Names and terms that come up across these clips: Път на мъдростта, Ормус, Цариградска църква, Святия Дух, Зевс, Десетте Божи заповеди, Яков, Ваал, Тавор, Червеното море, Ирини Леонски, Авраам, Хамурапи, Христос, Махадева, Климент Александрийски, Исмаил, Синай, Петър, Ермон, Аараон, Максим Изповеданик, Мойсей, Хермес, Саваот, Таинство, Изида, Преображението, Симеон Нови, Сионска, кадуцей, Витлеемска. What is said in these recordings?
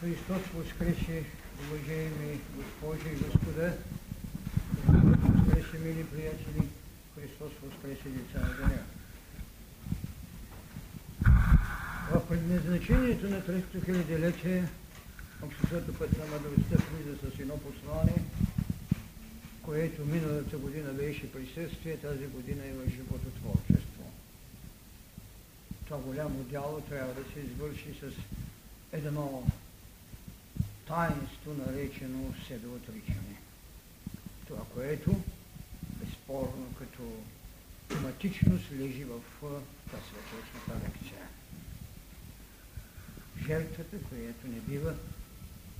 Христос воскресе, уважаеми госпожи и господа! Христос воскресе, мили приятели! Христос воскресе, деца на Даня! В предназначението на 3-то хилядолетие обществото Път на мъдростта влиза с едно послание, което миналата година беше присъствие, тази година е в живототворчество. Това голямо дяло трябва да се извърши с едно таинство, наречено себеотричане. Това, което безспорно като тематичност лежи в тази светочната лекция. Жертвата, която не бива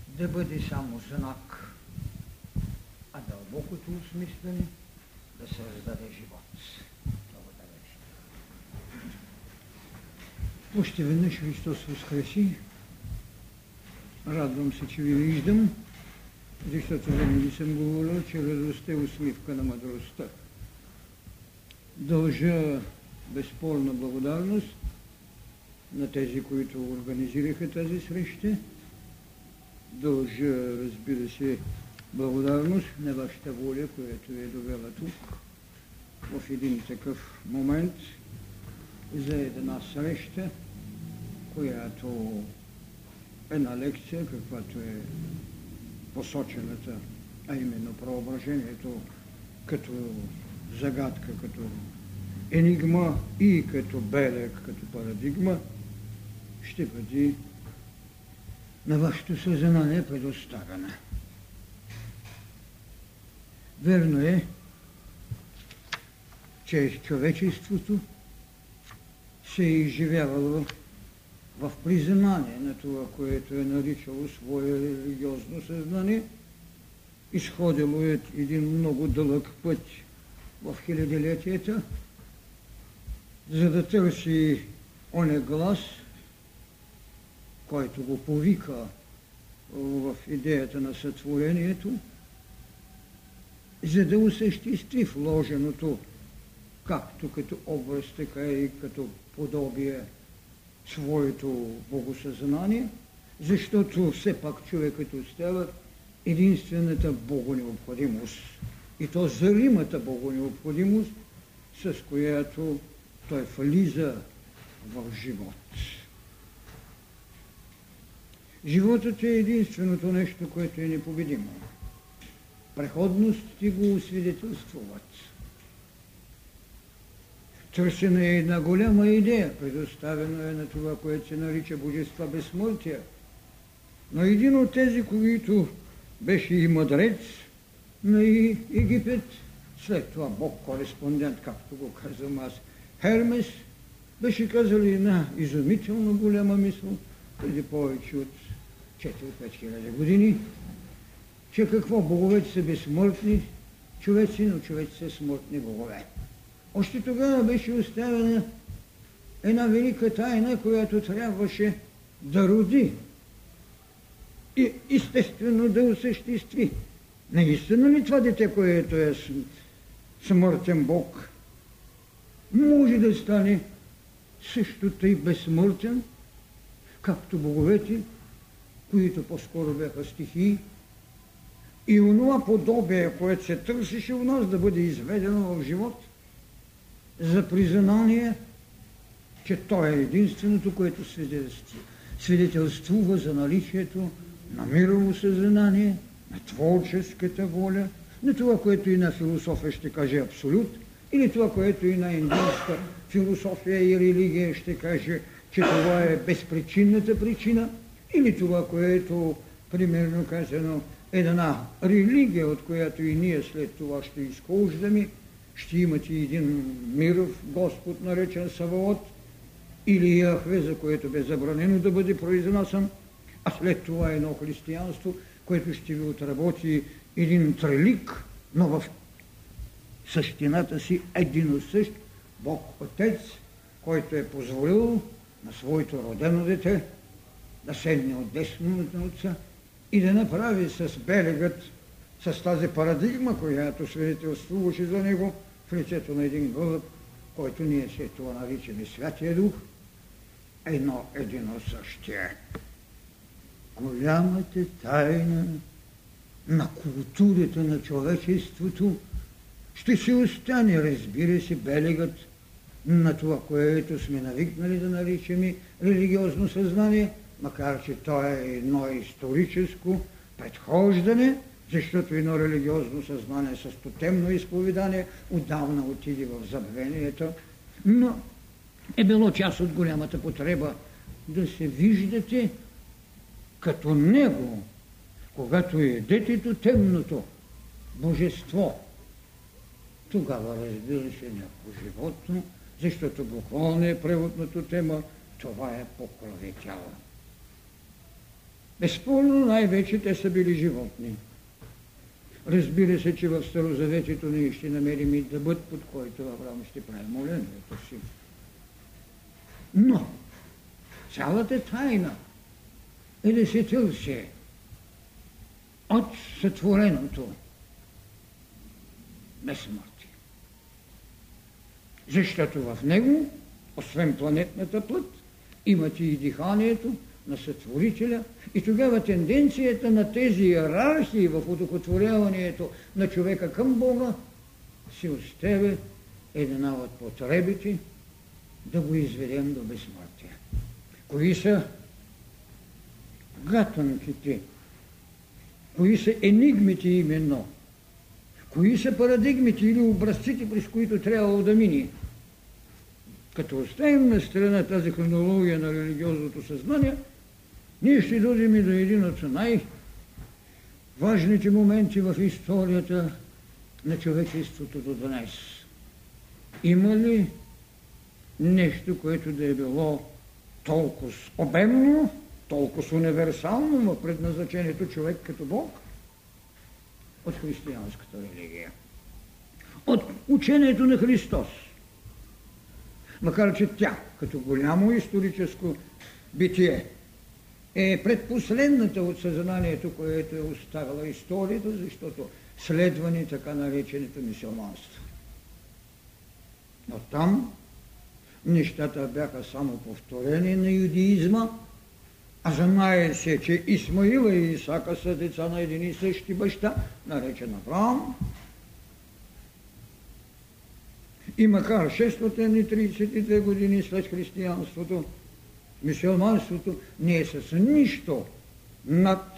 да бъде само знак, а дълбокото осмислене да създаде живот. Много далеч. Още веднъж Христос воскреси. Радвам се, че ви виждам, защото винаги съм говорил, че радостта е усмивка на мъдростта. Дължа безспорна благодарност на тези, които организираха тази среща. Дължа, разбира се, благодарност на вашата воля, която ви е довела тук, в един такъв момент, за една среща, която една лекция, каквато е посочената, а именно преображението като загадка, като енигма и като белег, като парадигма, ще бъде на вашето съзнание предоставена. Верно е, че човечеството се е изживявало в признание на това, което е наричало свое религиозно съзнание. Изходило е един много дълъг път в хилядолетията, за да търси оня глас, който го повика в идеята на сътворението, за да осъществи вложеното, както като образ, така и като подобие, своето богосъзнание, защото все пак човекът остава единствената богонеобходимост. И то зримата богонеобходимост, с която той влиза в живот. Животът е единственото нещо, което е непобедимо. Преходности го освидетелствуват. Търсена е една голяма идея, предоставена е на това, което се нарича божества безсмъртия. Но един от тези, които беше и мъдрец на Египет, след това бог-кореспондент, както го казвам аз, Хермес, беше казал една изумително голяма мисъл преди повече от 4-5 хиляди години, че какво, боговете са безсмъртни човеци, но човеци са смъртни богове. Още тогава беше оставена една велика тайна, която трябваше да роди и естествено да осъществи. Наистина ли това дете, което е смъртен бог, може да стане също тъй безсмъртен, както боговете, които по-скоро бяха стихии, и онова подобие, което се търсеше у нас, да бъде изведено в живот, за признание, че той е единственото, което свидетелствува за наличието на мирово съзнание, на творческата воля, на това, което и на философия ще каже абсолют, или това, което и на индийска философия и религия ще каже, че това е безпричинната причина, или това, което, примерно казано, една религия, от която и ние след това ще изхождаме, ще имате един миров Господ, наречен Саваот, или Яхве, за което бе забранено да бъде произнасен, а след това едно християнство, което ще ви отработи един трилик, но в същината си един същ Бог Отец, който е позволил на своето родено дете да седне от десната отца и да направи с белегът, с тази парадигма, която свидетелствуваше за него, в лицето на един гълъб, който ние след това наричаме Святия Дух, едно-едино същие. голямата тайна на културата на човечеството ще се остане, разбира се, белегът на това, което сме навикнали да наричаме религиозно съзнание, макар че то е едно историческо предхождане, защото едно религиозно съзнание с тотемно изповедание отдавна отиде в забвението, но е било част от голямата потреба да се виждате като него, когато едете до темното божество. Тогава, разбира се, някакво животно, защото буквално е преводната тема, това е покровителство. Безспорно най-вече те са били животни. Разбира се, че в Старозаветието ние ще намерим и дъбът, под който Авраам ще прави молението си. Но цялата тайна е да се търси от сътвореното безсмъртие. Защото в него, освен планетната плът, имате и диханието на сътворителя и тогава тенденцията на тези иерархии в удохотворяването на човека към Бога си оставя една от потребите да го изведем до безсмъртие. Кои са гатанките? Кои са енигмите именно? Кои са парадигмите или образците, през които трябва да мини? Като оставим на страна тази хронология на религиозното съзнание, ние ще дойдем и до един от най-важните моменти в историята на човечеството до днес. Има ли нещо, което да е било толкова обемно, толкова универсално в предназначението човек като Бог от християнската религия, от учението на Христос? Макар че тя, като голямо историческо битие, е предпоследната от съзнанието, което е оставила историята, защото следвани така нареченото мисиоманство. Но там нещата бяха само повторени на юдеизма, а знае се, че Исмаила и Исака са деца на един и същи баща, наречен Авраам. И макар 632 години след християнството, мюсюлманството не е с нищо над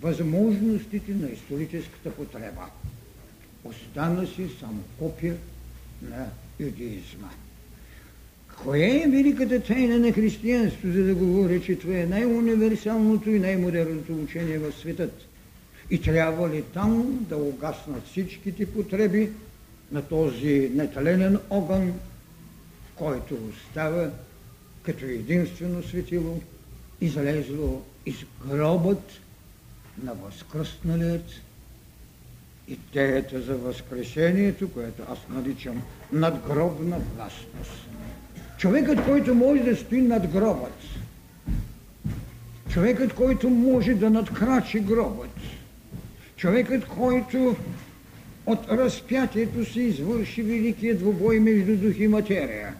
възможностите на историческата потреба. Остана си само копия на юдеизма. Коя е великата тайна на християнството, за да говоря, че това е най-универсалното и най-модерното учение в света? И трябва ли там да угаснат всичките потреби на този неталенен огън, който остава като единствено светило, излезло из гробът на възкръсналият? Идеята за възкресението, което аз наричам надгробна властност. Човекът, който може да стои над гробът, човекът, който може да надкрачи гробът, човекът, който от разпятието се извърши великия двубой между дух и материя,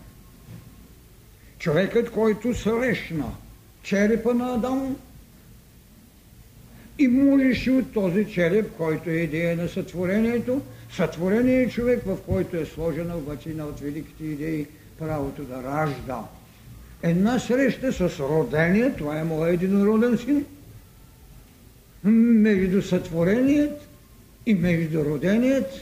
човекът, който срещна черепа на Адам и можеше от този череп, който е идея на сътворението, сътворение е човек, в който е сложена обачина от великите идеи, правото да ражда. Една среща с родение, това е моят единороден син, между сътворението и между роденият,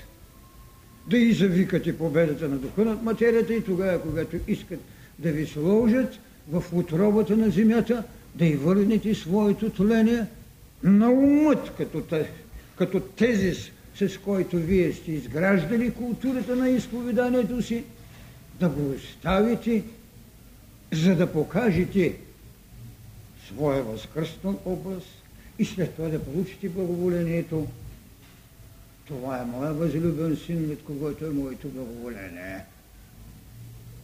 да извикате победата на духа над материята и тогава, когато искат да ви сложат в утробата на земята, да й върнете своето тление на умът, като тезис, с който вие сте изграждали културата на изповеданието си, да го оставите, за да покажете своя възкръснен образ и след това да получите благоволението. Това е моя възлюбен син, от когото е моето благоволение.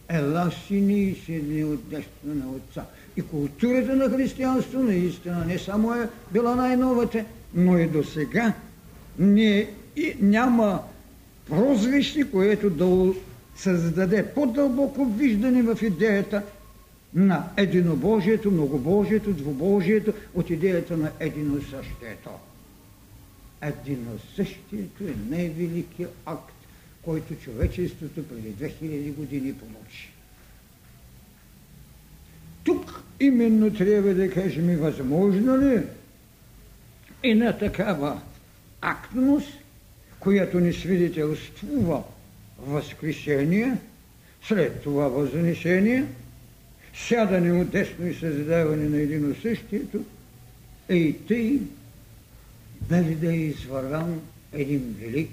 Ела, сини, и седни от дясно на отца. И културата на християнство наистина не само е била най-новата, но и до сега няма прозвище, което да създаде по-дълбоко виждане в идеята на единобожието, многобожието, двубожието, от идеята на единосъщието. Единосъщието е най-великият акт, който човечеството преди 2000 години получи. Тук именно трябва да кажем и възможно ли и на такава актност, която ни свидетелствува възкресение, след това възнесение, сядане от десно и създаване на едно същието, е и тъй дали да е извърван един велик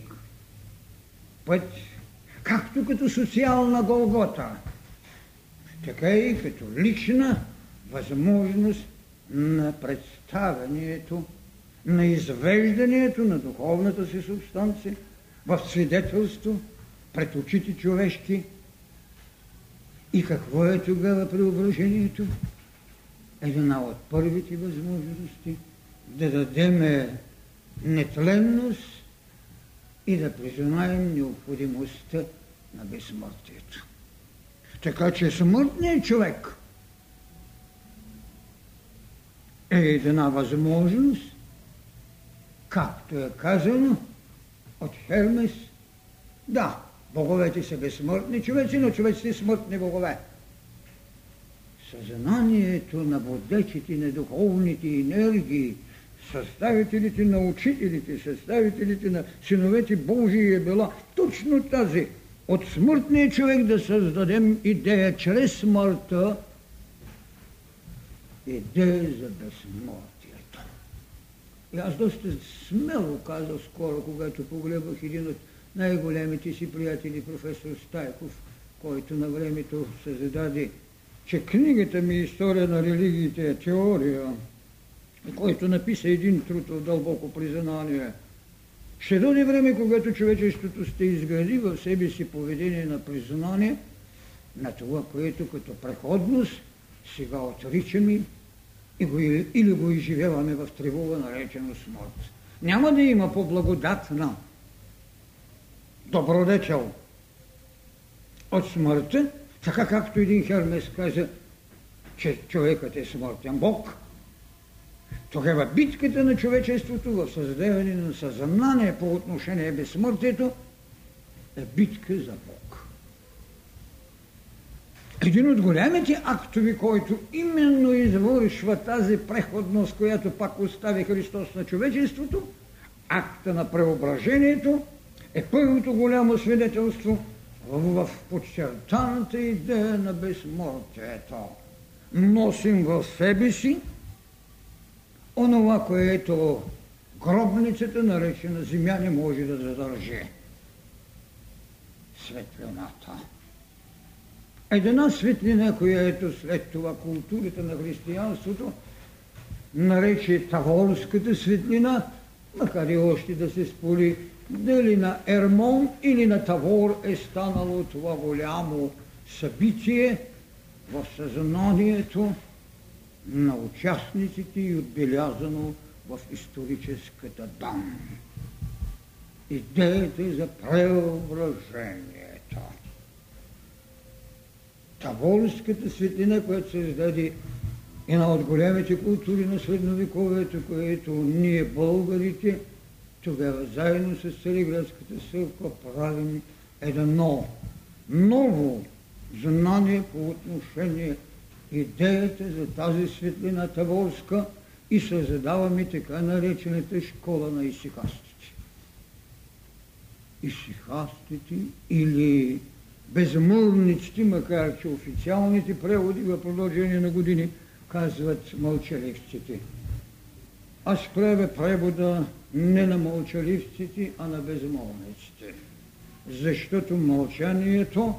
път, както като социална Голгота, така и като лична възможност на представянето, на извеждането на духовната си субстанция в свидетелство пред очите човешки. И какво е тогава преображението? Една от първите възможности да дадем нетленност и да признаем необходимостта на безсмъртието. Така че смъртният човек е една възможност, както е казано от Хермес, да, боговете са безсмъртни човеци, но човеците смъртни богове. Съзнанието на водечите, на духовните енергии, съставителите на учителите, съставителите на синовете Божии е била точно тази. От смъртния човек да създадем идея чрез смъртта, идея за безсмъртието. И аз доста смело казах скоро, когато погледнах един от най-големите си приятели, професор Стайков, който на времето създаде, че книгата ми «История на религиите» е теория, който написа един труд в дълбоко признание. Ще дойде време, когато човечеството ще изгради в себе си поведение на признание на това, което като преходност сега отричаме или го изживяваме в тревога, наречено смърт. Няма да има по-благодатна добродетел от смъртта, така както един Хермес каза, че човекът е смъртен бог. Тогава битката на човечеството в създаване на съзнание по отношение безсмъртието е битка за Бог. Един от големите актови, който именно извършва тази преходност, която пак остави Христос на човечеството, акта на преображението, е първото голямо свидетелство в подчертаната идея на безсмъртието. Носим в себе си онова, което гробницата, наречена земя, не може да задържи. Светлината. Една светлина, която след това културата на християнството нарече Таворската светлина, макар и още да се спори дали на Ермон или на Тавор е станало това голямо събитие в съзнанието на участниците и отбелязано в историческата данна. Идеята за преображението. Таворската светлина, която създаде една от големите култури на средновековието, което ние българите тогава заедно с Цариградската църква правим едно ново знание по отношение идеята за тази светлина Таворска и създаваме така наречената школа на исихастите. Исихастите или безмълвниците, макар че официалните преводи в продължение на години казват мълчаливците. Аз правя превода не на мълчаливците, а на безмълвниците. Защото мълчанието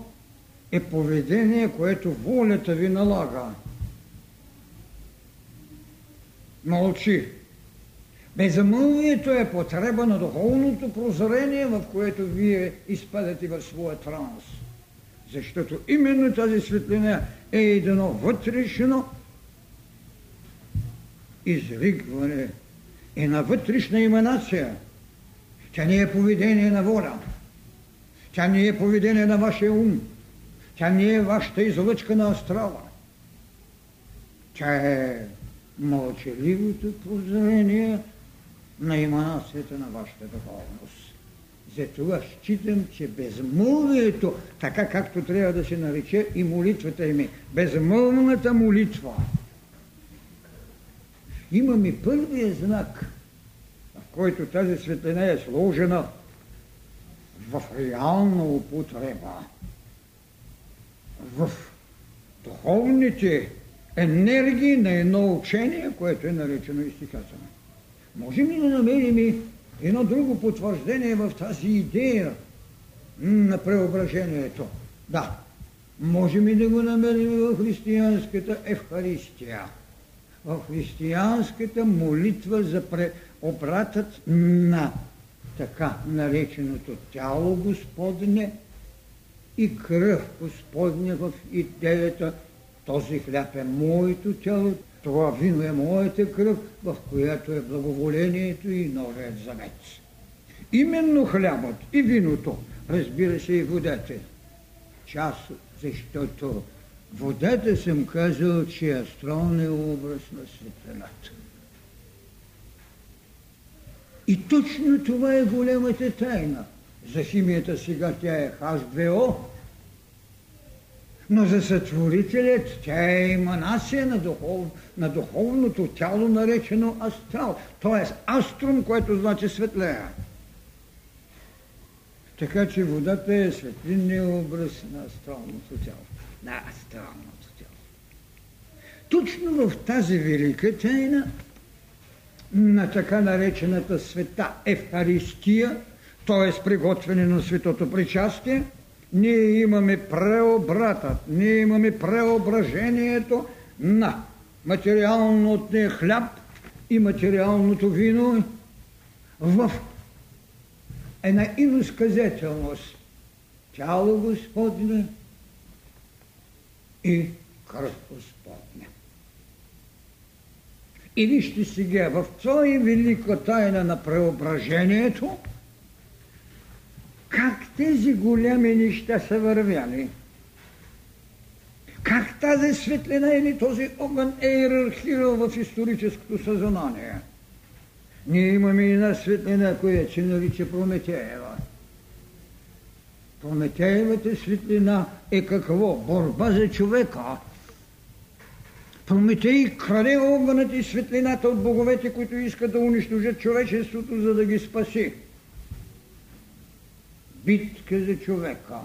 е поведение, което волята ви налага. Мълчи. Безмълвието е потреба на духовното прозрение, в което вие изпадате в своя транс. Защото именно тази светлина е едно вътрешно изригване, една вътрешна еманация. Тя не е поведение на воля. Тя не е поведение на вашия ум. Тя не е вашата излъчка на астрала. Тя е мълчаливото прозрение на еманацията на вашата духовност. Затова считам, че безмълвието, така както трябва да се нарече и молитвата ми, безмълвната молитва, имаме първия знак, в който тази светлина е сложена в реална употреба, в духовните енергии на едно учение, което е наречено изтикателно. Можем ли да намерим едно друго потвърждение в тази идея на преображението? Да, можем и да го намерим в християнската Евхаристия, в християнската молитва за преобратът на така нареченото тяло Господне и кръв Господня в идеята този хляб е моето тяло, това вино е моята кръв, в която е благоволението и новият завет. Именно хлябът и виното, разбира се и водата. Част, защото водата съм казал, че е астралния образ на светлината. И точно това е големата тайна. За химията сега тя е H2O, но за сътворителят тя е еманация на, духовното тяло, наречено астрал, т.е. аструм, което значи светлея. Така че водата е светлинният образ на астралното тяло. На астралното тяло. Точно в тази велика тайна на така наречената света Евхаристия, т.е. приготвяне на светото причастие, ние имаме преобратът, ние имаме преображението на материалното хляб и материалното вино в една иносказателност. Тяло Господне и кръв Господне. И вижте сега, в тази велика тайна на преображението, как тези големи неща са вървяли? Как тази светлина или този огън е иерархирал в историческото съзнание? Ние имаме една светлина, която се нарича Прометеева. Прометеевата светлина е какво? Борба за човека. Прометей краде огънът и светлината от боговете, които искат да унищожат човечеството, за да ги спаси. Битка за човека.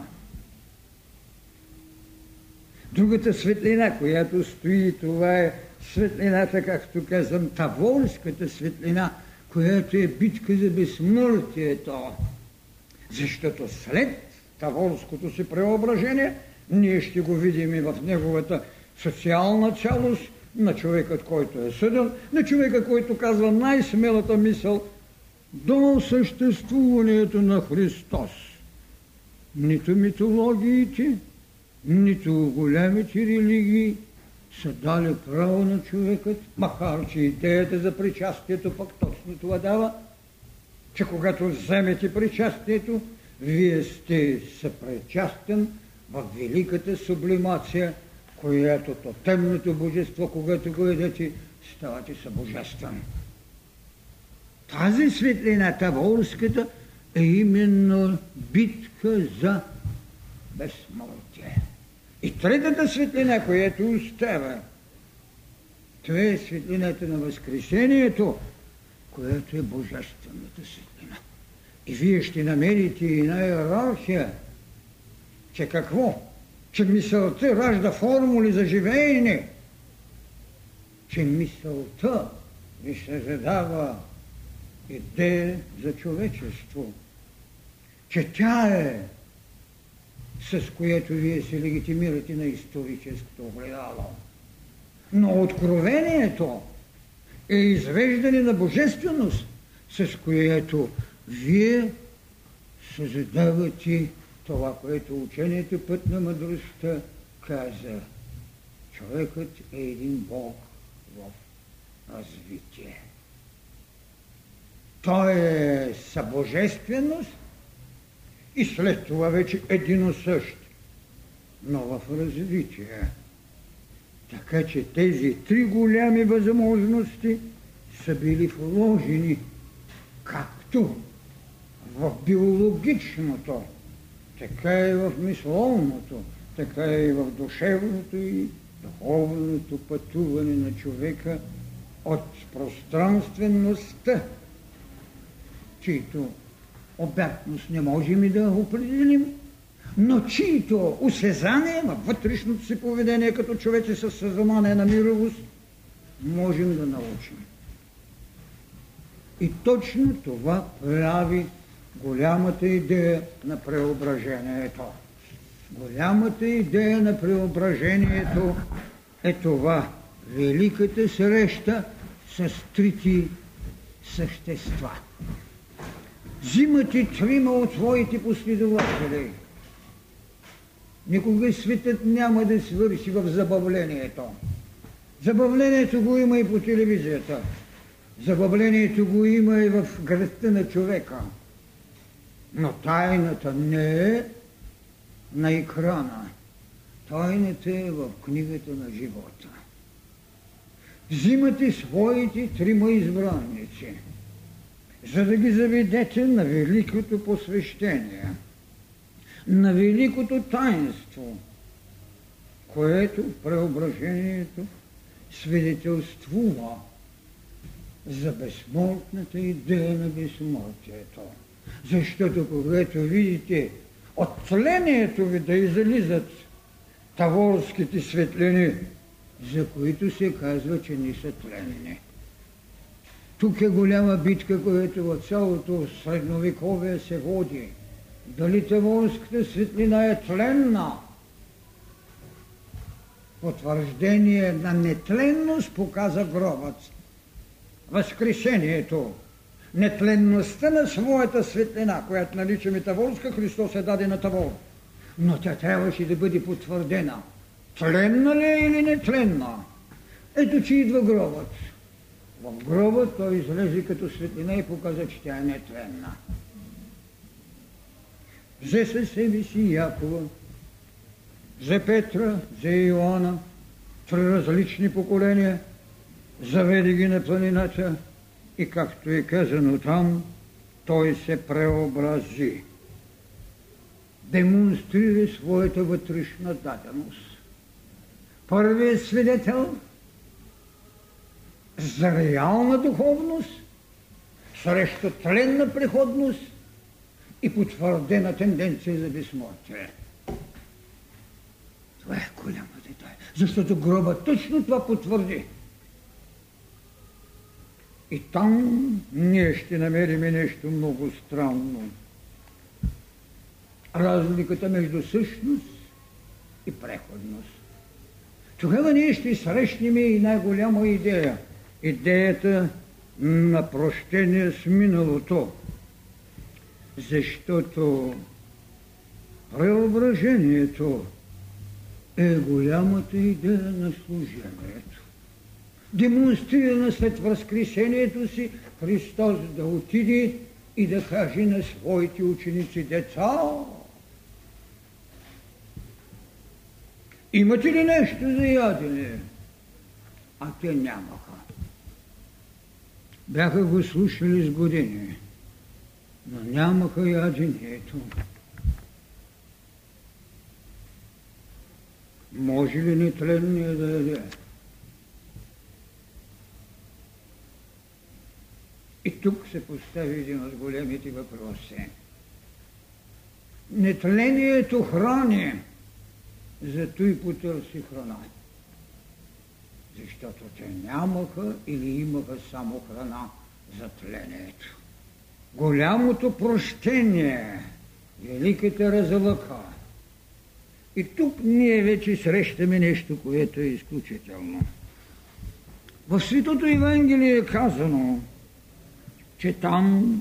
Другата светлина, която стои, това е светлината, както казвам, Таворската светлина, която е битка за безсмъртието. Защото след Таворското си преображение, ние ще го видим и в неговата социална цялост на човекът, който е съден, на човека, който казва най-смелата мисъл до съществуването на Христос. Нито митологиите, нито големите религии са дали право на човекът, макар че идеята за причастието пък точно това дава, че когато вземете причастието, вие сте съпричастен в великата сублимация, която тотемното божество, когато го едете, ставате събожествен. Тази светлина, Таворската, е именно битка за безсмъртие. И третата светлина, която остава, това е светлината на Възкресението, която е Божествената светлина. И вие ще намерите една иерархия, че какво? Че мисълта ражда формули за живеене, че мисълта ви се задава идея за човечество, че тя е, с което вие се легитимирате на историческото огледало. Но откровението е извеждане на божественост, с което вие създавате това, което учението Път на мъдростта каза. Човекът е един Бог в развитие. Той е събожественост и след това вече един същ, но в развитие. Така че тези три големи възможности са били вложени както в биологичното, така и в мисловното, така и в душевното и духовното пътуване на човека от пространствеността, чието обятност не можем и да определим, но чието осезание на вътрешното си поведение като човек със съзнание на мировост можем да научим. И точно това прави голямата идея на преображението. Голямата идея на преображението е това – великата среща с трите същества. Взимате трима от своите последователи. Никога светът няма да свърши в забавлението. Забавлението го има и по телевизията. Забавлението го има и в гръста на човека. Но тайната не е на екрана. Тайната е в книгата на живота. Взимате своите трима избранници, за да ги заведете на великото посвещение, на великото таинство, което преображението свидетелствува за безсмъртната идея на безсмъртието. Защото когато видите от тлението ви да излизат таворските светлини, за които се казва, че не са тленени. Тук е голяма битка, която в цялото средновековие се води. Дали таворската светлина е тленна? Потвърждение на нетленност показа гробът. Възкресението, нетленността на своята светлина, която наричаме таворска, Христос е даде на Тавор. Но тя трябваше да бъде потвърдена. Тленна ли е или нетленна? Ето, че идва гробът. В гробът той излезе като светлина и показа, че тя е нетленна. Взе със себе си Якова, взе Петра, взе Йоана, три различни поколения, заведе ги на планината и, както е казано там, той се преобрази. Демонстрира своята вътрешна даденост. Първият свидетел за реална духовност, срещу тленна преходност и потвърдена тенденция за безсмъртие. Това е голяма детайл, защото гроба точно това потвърди. И там ние ще намерим нещо много странно. Разликата между същност и преходност. Тогава ние ще срещнем и най-голяма идея. Идеята на прощение с миналото. Защото преображението е голямата идея на служението. Демонстрирана след възкресението си, Христос да отиде и да каже на своите ученици: деца, имате ли нещо за ядене? А те нямаха. Бяха го слушали с години, но нямаха яденето. Може ли нетленният да яде? И тук се постави един от големите въпроси. Нетлението храни, зато и потърси храна. Защото те нямаха или имаха само храна за тлението. Голямото прощение, великата разлъка. И тук ние вече срещаме нещо, което е изключително. В Светото Евангелие е казано, че там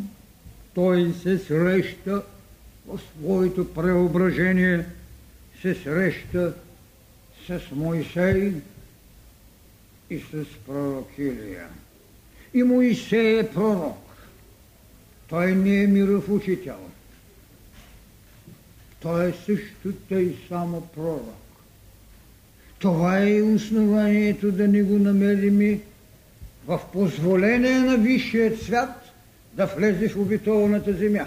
той се среща в своето преображение, се среща с Мойсей и с пророк Илия. И Мойсей е пророк. Той не е миров учител. Той е също тъй само пророк. Това е основанието да ни го намерим в позволение на висшия свят да влезе в обетованата земя.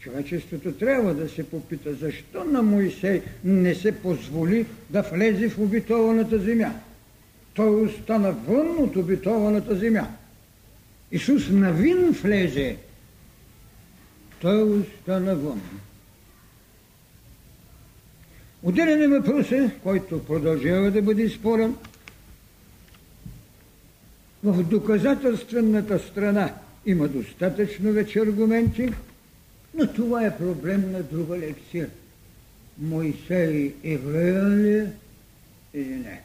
Човечеството трябва да се попита, защо на Мойсей не се позволи да влезе в обетованата земя. Той остана вън от обетованата земя. Исус навин влезе. Той остана вън. Отделен е въпросът, който продължава да бъде спорен в доказателствената страна. Има достатъчно вече аргументи, но това е проблем на друга лекция. Мойсей евреян ли или не?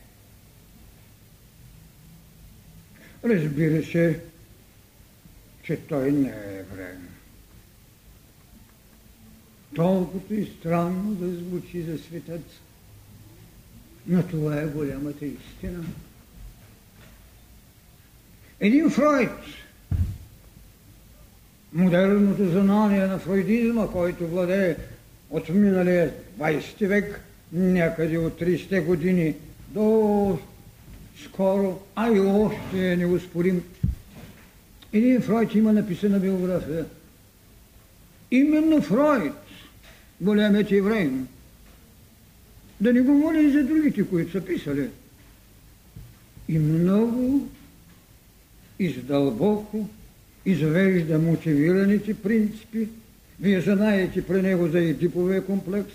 Разбира се, че той не е евреян. Толкова и странно да звучи за светът, но това е голямата истина. Един Фройд, модерното знание на фройдизма, който владее от миналия 20 век, някъде от 30 години до скоро, а и още не го спорим. Един Фройд има написана биография. Именно Фройд, големият еврей. Да не говоря и за другите, които са писали. И много, и дълбоко извежда мотивираните принципи. Вие знаете при него за Едиповия комплекс.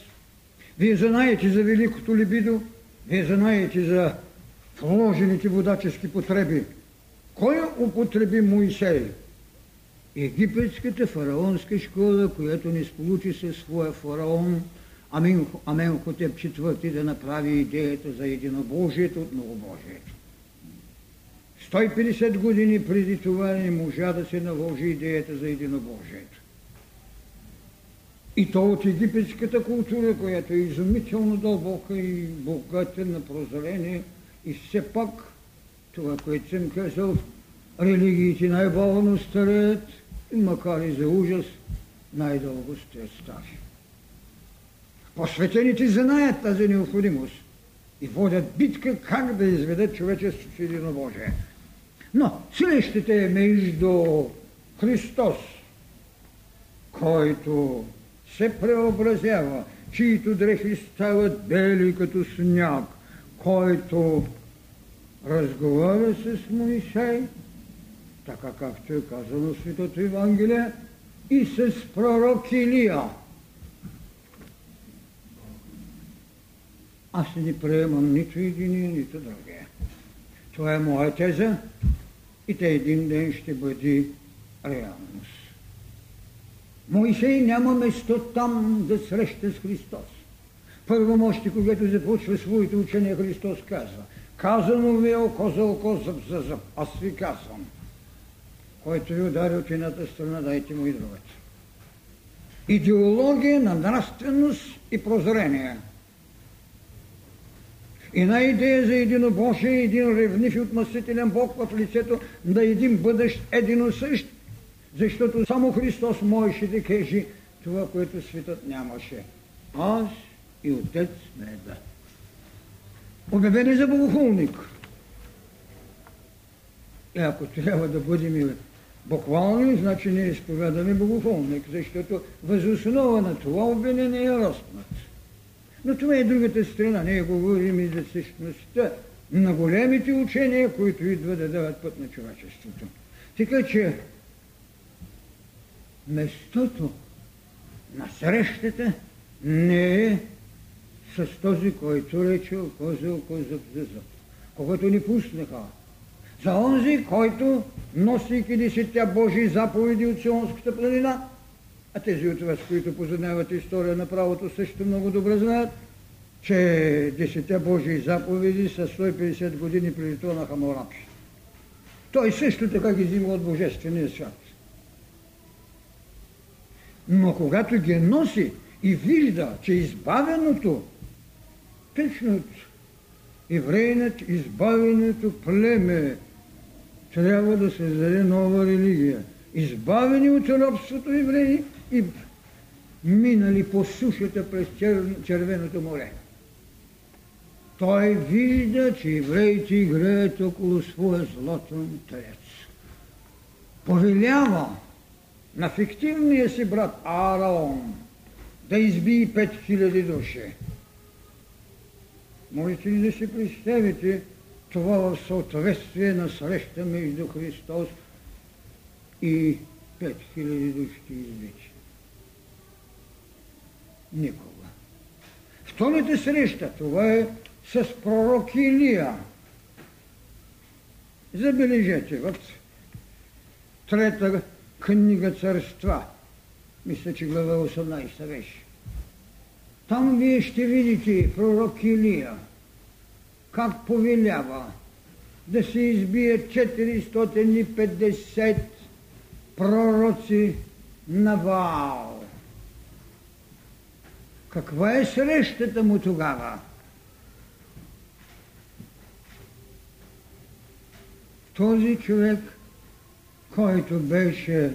Вие знаете за великото либидо. Вие знаете за вложените водачески потреби. Кой употреби Мойсей? Египетската фараонска школа, която не сполучи със своя фараон Аменхотеп IV да направи идеята за единобожието от многобожието. 150 години преди това не можа да се наложи идеята за единобожието. И то от египетската култура, която е изумително дълбока и богата на прозрение, и все пак това, което съм казал, религиите най-бавно стареят, макар и за ужас, най-дълго стоят стари. Посветените знаят тази необходимост и водят битка как да изведат човечеството в единобожие. Но срещите е между Христос, който се преобразява, чието дрехи стават бели като сняг, който разговаря с Мойсей, така както е казано в Светото Евангелие, и с пророк Илия. Аз не приемам нито единия, нито другия. Това е моя теза и те един ден ще бъде реалност. Мойсей няма место там да среща с Христос. Първомощи, когато започва своите учения, Христос казва: казано ви е око за око, зъб за зъб, аз ви казвам. Който ви удари от едната страна, дайте му и другата. Идеология на нравственост и прозрение. Една идея за единобожие, един ревнив и отмъстителен Бог в лицето на един бъдещ единосъщ, защото само Христос можеше да каже това, което светът нямаше. Аз и Отец сме едно. Обявен е за богохулник. И ако трябва да бъдем буквални, значи ние изповядаме богохулник, защото възоснова на това обвинение е роспнат. Но това е другата страна. Ние говорим и за същността на големите учения, които идват да дават път на човечеството. Така че местото на срещата не е с този, който рече око за око, зъб за зъб, когато ни пуснаха. За онзи, който, носейки Десетте Божи заповеди от Сионската планина, а тези от вас, които познават история на правото, също много добре знаят, че Десетте Божи заповеди са 150 години преди това на Хамурапи. Той също така ги взима от Божествения свят. Но когато ги носи и вижда, че избавеното, точно от еврейнат, избавеното племе трябва да създаде нова религия. Избавени от робството евреи и минали по сушата през Червеното море. той вижда, че евреите играят около своя златен телец. Повелява на фиктивния си брат Аараон да избие 5000 души. Можете ли да си представите това в съответствие на среща между Христос и 5000 души избити? Никога. Втората среща, това е с пророк Илия. Забележете, в трета книга Царства, мисля, че глава 18 беше. Там вие ще видите пророк Илия как повелява да се избие 450 пророци на Ваал. Каква е срещата му тогава? Този човек, който беше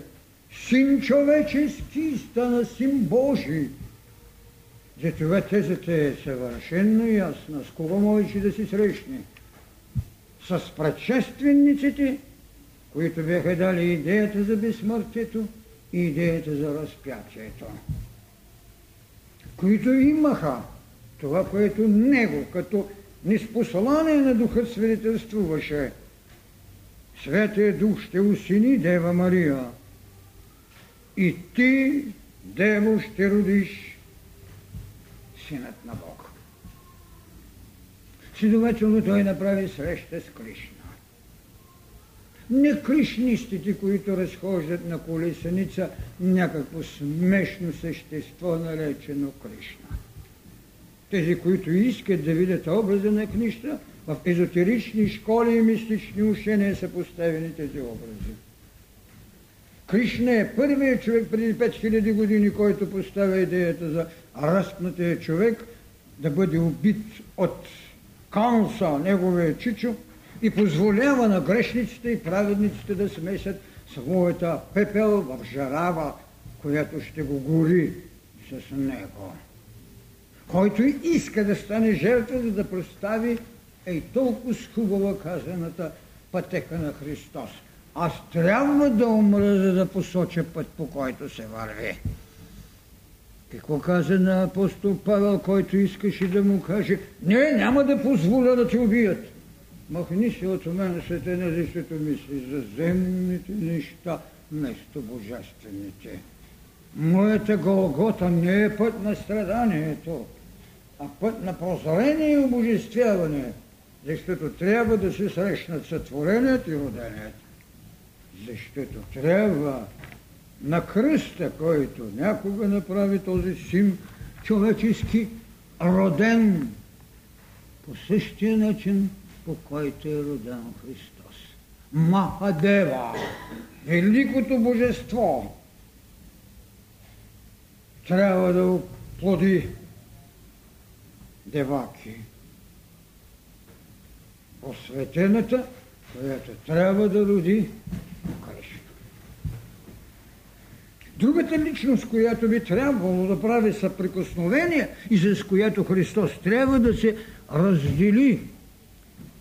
син човечески, стана син Божий. Затова тезата е съвършенно ясна. С кого можеше да се срещне? С предшествениците, които бяха дали идеята за безсмъртието и идеята за разпятието, които имаха това, което него, като неспослание на Духа свидетелствуваше. Святия Дух ще усини Дева Мария и ти, Дево, ще родиш Синът на Бог. Следователно той направи среща с Кришна. Не кришнистите, които разхождат на колесеница някакво смешно същество, наречено Кришна. Тези, които искат да видят образа на Кришна, в езотерични школи и мистични учения са поставени тези образи. Кришна е първият човек преди 5000 години, който поставя идеята за разпнатия човек да бъде убит от Канса, неговия чичо, и позволява на грешниците и праведниците да смесят своята пепел в жарава, която ще го гори с него. Който иска да стане жертва, за да простави ей толкова хубава казаната пътека на Христос. Аз трябва да умра, за да посоча път, по който се върви. Какво каза на апостол Павел, който искаше да му каже: не, няма да позволя да те убият. Махни се от мен, сетене, защото мисли за земните неща, вместо божествените. Моята Голгота не е път на страданието, а път на прозрение и обожествяване, защото трябва да се срещнат сътворението и родението. Защото трябва на кръста, който някога направи този син човечески, роден по същия начин, по който е роден Христос. Махадева, великото божество, трябва да оплоди деваки. Осветената, която трябва да роди Кришна. Другата личност, която би трябвало да прави съприкосновение и с която Христос трябва да се раздели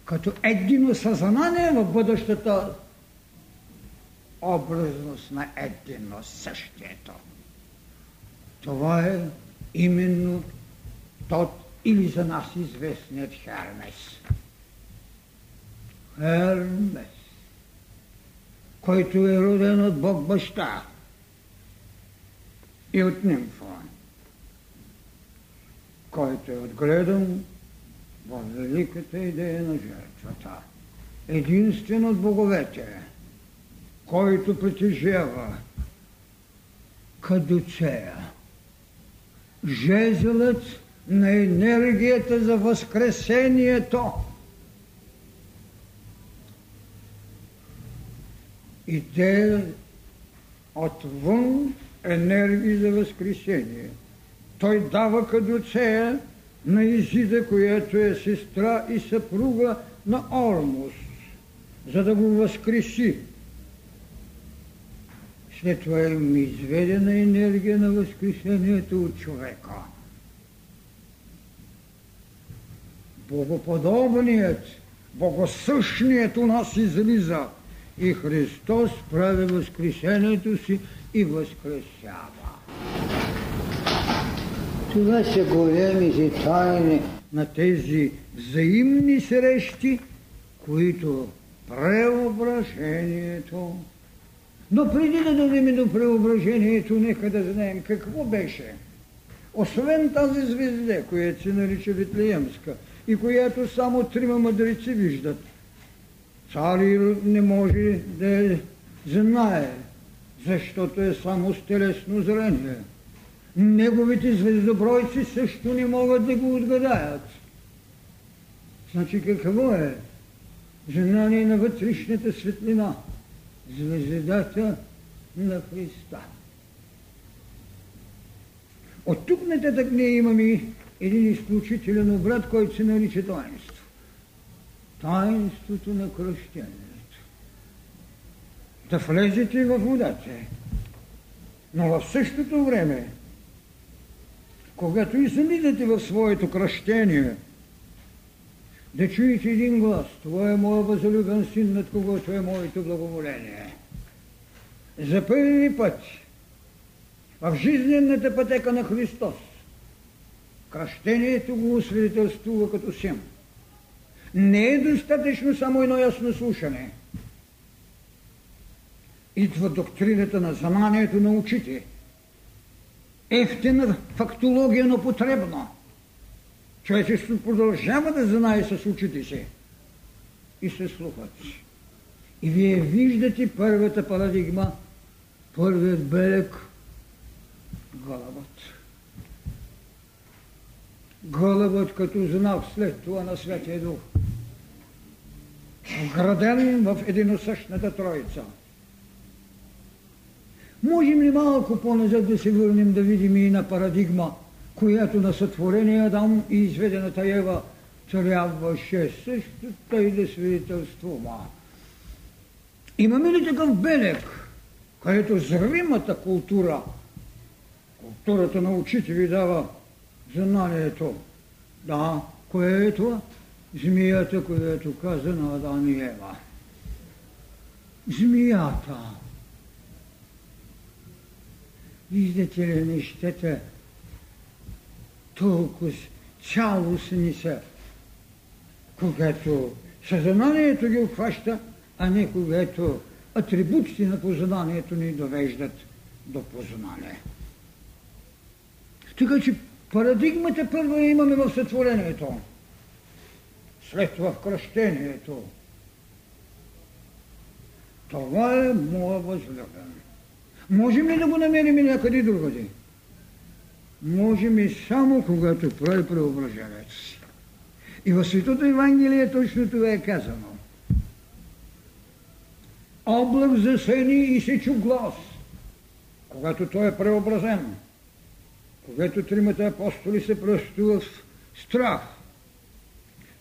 като едино съзнание в бъдещата образност на едино същието. Това е именно тот или за нас известният Хермес. Хермес, който е роден от Бог баща и от нимфа, който е отгледан в великата идея на жертвата. Единствен от боговете, който притежава кадуцея, жезълът на енергията за възкресението. И те отвън енергии за възкресение. Той дава кадуцея на Изида, която е сестра и съпруга на Ормус, за да го възкреси. След това е изведена енергия на възкресението от човека. богоподобният, богосъщният у нас излиза и Христос прави възкресението си и възкресява. Това са големите тайни на тези взаимни срещи, които преображението. Но преди да дадем до преображението, нека да знаем какво беше. Освен тази звезда, която се нарича Витлеемска и която само трима мъдреци виждат. Цари не може да я знае, защото е само с телесно зрение. Неговите звездобройци също не могат да го отгадаят. Значи какво е? Знание на вътрешната светлина, звездата на Христа. От тук нататък ние имаме един изключителен обрат, който се нарича таинство. Таинството на кръщението. Да влезете в водата. Но в същото време, когато и зализате в своето кръщение, да чуете един глас: това е моят възлюбен син, над когото е моето благоволение. За първи път в жизненната пътека на Христос кръщението го освидетелствува като син. Не е достатъчно само едно ясно слушане. Идва доктрината на знанието на очите. Евтина фактология, но потребна. Човечеството продължава да знае с очите си и се слухат. И вие виждате първата парадигма, първият белег – гълъбът. Гълъбът като знак след това на Святия Дух. Вграден в единосъщната Троица. Можем ли малко по-назад да се върнем да видим и на парадигма, която на сътворение Адам и изведената Ева трябваше също тъй да свидетелствува. Имаме ли такъв белег, където зримата култура, културата на очите ви дава знанието? Да, кое е това? Змията, която каза на Адам и Ева. Змията. Виждате ли, нещата толкова цялостни са, когато съзнанието ги обхваща, а не когато атрибутите на познанието ни довеждат до познание. Така че парадигмата първо имаме в сътворението, след това в кръщението. Това е моя възлюбен. Можем ли да го намерим и някъде другаде? Можем и само когато прави преображението си. И в Светото Евангелие точно това е казано. Облак засени и се чу глас, когато той е преобразен, когато тримата апостоли се пръщува в страх.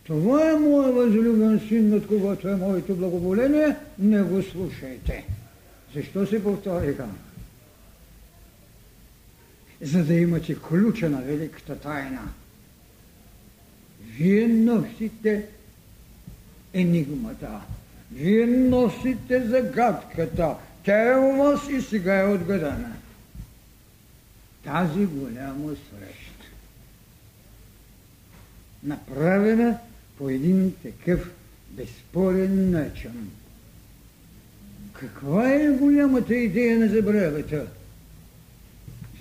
Това е моя възлюбен син, над когото е моето благоволение, не го слушайте. Защо се повториха? За да имате ключа на великата тайна. Вие носите енигмата. Вие носите загадката. Тя е у вас и сега е отгадана. Тази голяма среща, направена по един такъв безспорен начин. Каква е голямата идея на забравата?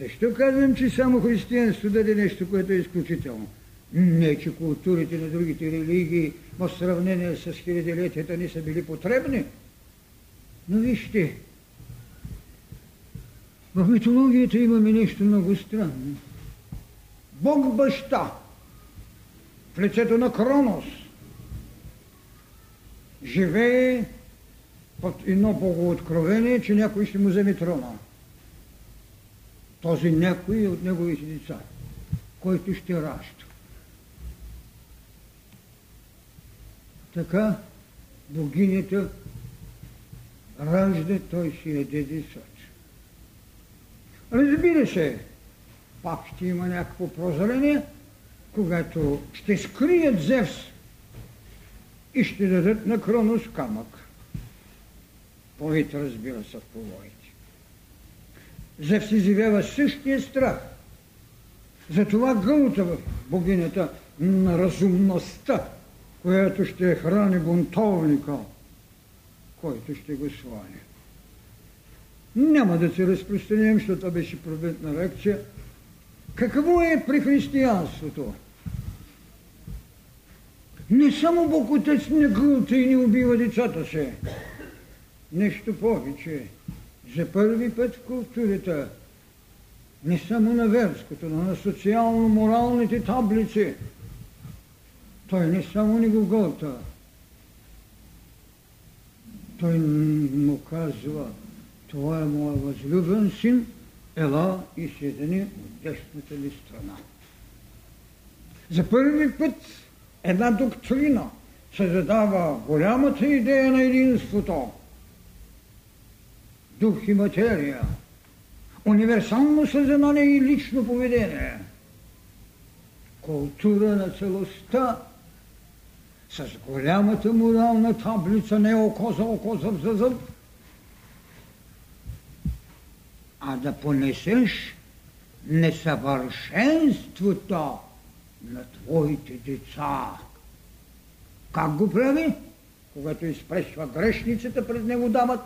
Защо казвам, че само християнство даде нещо, което е изключително? Не, че културите на другите религии в сравнение с хилядолетията не са били потребни. Но вижте, в митологията имаме нещо много странно. Бог баща в лицето на Кронос живее под едно богооткровение, че някой ще му вземе трона. Този някой е от неговите деца, който ще ражда. Така богинята ражда, той си яде децата. Разбира се, пак ще има някакво прозрение, когато ще скрият Зевс и ще дадат на Кронос камък. Повид, разбира се, в повоите. Зевс изявява същия страх. Затова гълта в богинята на разумността, която ще храни бунтовника, който ще го сваля. Няма да се разпространим, защото беше предметна лекция. Какво е при християнството? Не само Бог Отец не гълта и не убива децата си. Нещо повече. За първи път в културата, не само на верското, но на социално-моралните таблици, той не само не го гълта. Той му казва: това е моя възлюбен син, ела и седни от десната ли страна. За първи път една доктрина се задава, голямата идея на единството. Дух и материя, универсално съзнание и лично поведение, култура на целостта, с голямата морална таблица, не око за око, зъб за зъб, а да понесеш несъвършенството на твоите деца. Как го прави? Когато изпресва грешницата пред него дамът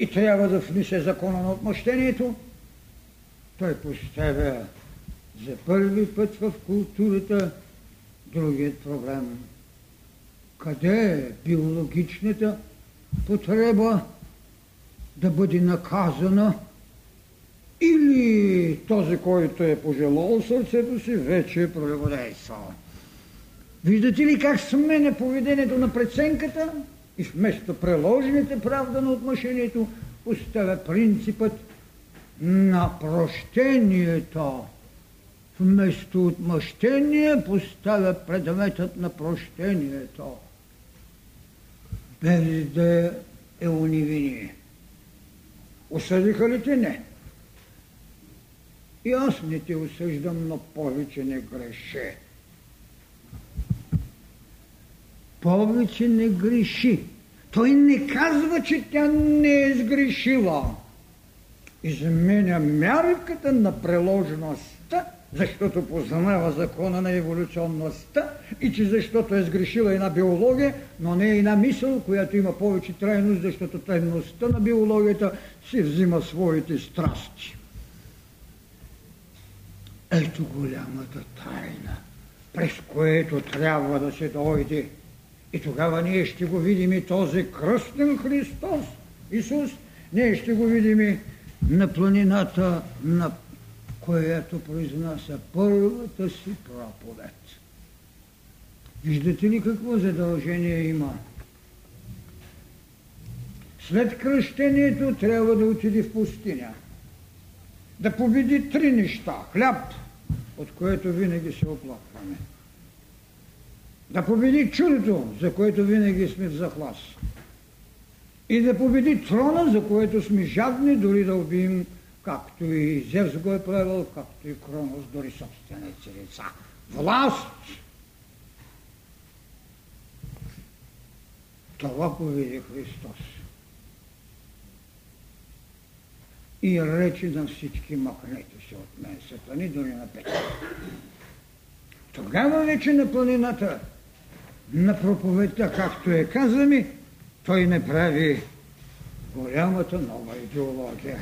и трябва да внесе закона на отмъщението, той поставя за първи път в културата другият проблем. Къде е биологичната потреба да бъде наказана, или този, който е пожелал сърцето си, вече е праводействал? Виждате ли как сменя поведението на преценката и вместо преложените правда на отношението поставя принципът на прощението. Вместо отмъщение поставя предметът на прощението, без да е унивиние. Осъдиха ли те? Не. И аз не те осъждам, но повече не греши. Повече не греши. Той не казва, че тя не е сгрешила. Изменя мярката на преложността, защото познава закона на еволюционността и че защото е сгрешила една биология, но не е една мисъл, която има повече трайност, защото трайността на биологията си взима своите страсти. Ето голямата тайна, през което трябва да се дойде. И тогава ние ще го видим и този кръстен Христос, Исус, ние ще го видим и на планината, на която произнася първата си проповед. Виждате ли какво задължение има? След кръщението трябва да отиде в пустиня, да победи три неща. Хляб, от което винаги се оплакваме. Да победи чудото, за което винаги сме в захлас. И да победи трона, за което сме жадни, дори да убием, както и Зевс го е правил, както и Кронос, дори собствените си деца. Власт! Това победи Христос. И рече на всички: махнете се от мен, сатани, дори на Петър. Тогава вече на планината, на проповедта, както е казано, той не прави голямата нова идеология.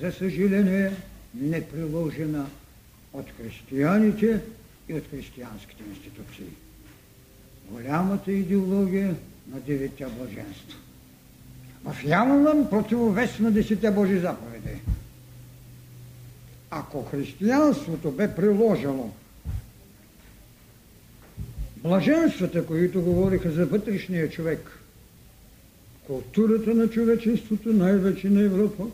За съжаление, не приложена от християните и от християнските институции. Голямата идеология на девете блаженства. В явен противовес на Десетте Божи заповеди. Ако християнството бе приложено блаженствата, които говориха за вътрешния човек, културата на човечеството, най-вече на Европа,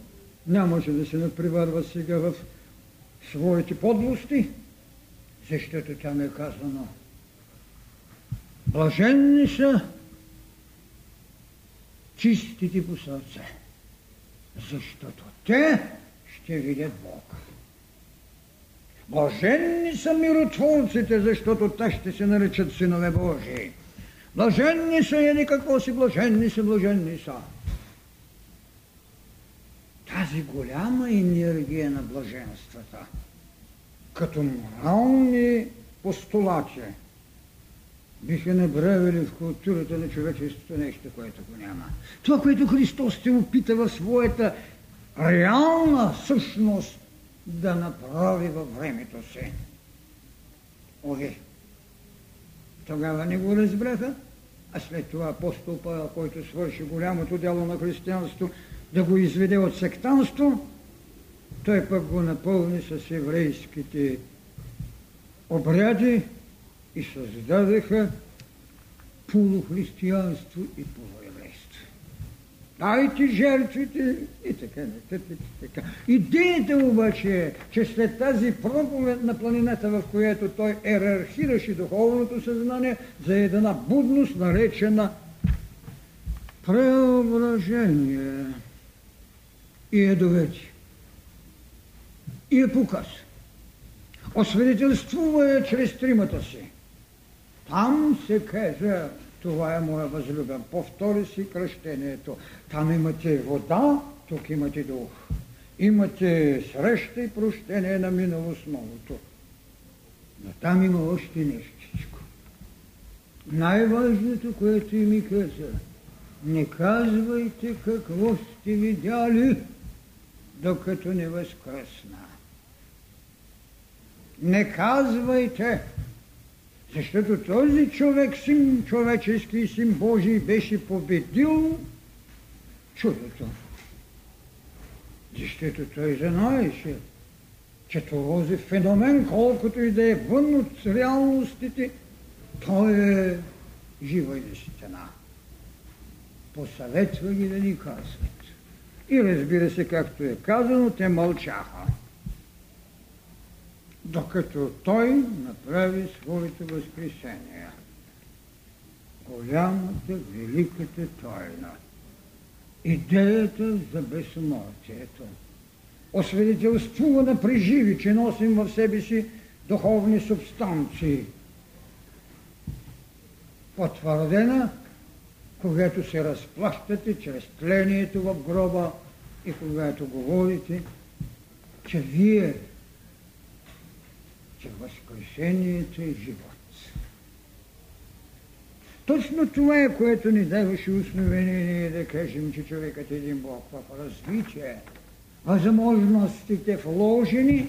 нямаше да се надпреварва сега в своите подлости, защото там е казано: блаженни са чистите по сърце, защото те ще видят Бога. Блаженни са миротворците, защото те ще се наричат синове Божии. Блаженни са или какво си, блаженни са. Тази голяма енергия на блаженствата, като морални постулати, биха направили в културата на човечеството нещо, което го няма. Това, което Христос те опита в своята реална същност да направи във времето си. Ови, тогава не го разбраха, а след това апостол Павел, който свърши голямото дело на християнството, да го изведе от сектанство, той пък го напълни с еврейските обряди и създадеха полухристиянство и полуеврейство. Дайте жертвите и така. Идеята обаче е, че след тази проповед на планината, в която той ерархираше духовното съзнание за една будност, наречена преображение, и ядовете, и е показ. Освидетелствува я чрез тримата си. Там се казва, това е моя възлюбен. Повтори си кръщението. Там имате вода, тук имате дух. Имате среща и прощение на минало с новото. Но там има още нещичко. Най-важното, което и ми каза, не казвайте какво сте видяли, докато не възкръсна. Не казвайте, защото този човек, син човечески, син Божий, беше победил чудото. Защото той знаеше, че този феномен, колкото и да е вън от реалностите, той е жива истина. Посъветва ги да ни казват. И разбира се, както е казано, те мълчаха, докато той направи своето възкресение. Голямата, великата тайна. Идеята за безсмъртието. Освидетелствувана при живи, че носим в себе си духовни субстанции. Потвърдена, когато се разплащате чрез тлението в гроба и когато говорите, че вие, че възкресението е живот. Точно това е, което ни даваше основание да кажем, че човекът е един Бог в развитие, възможностите вложени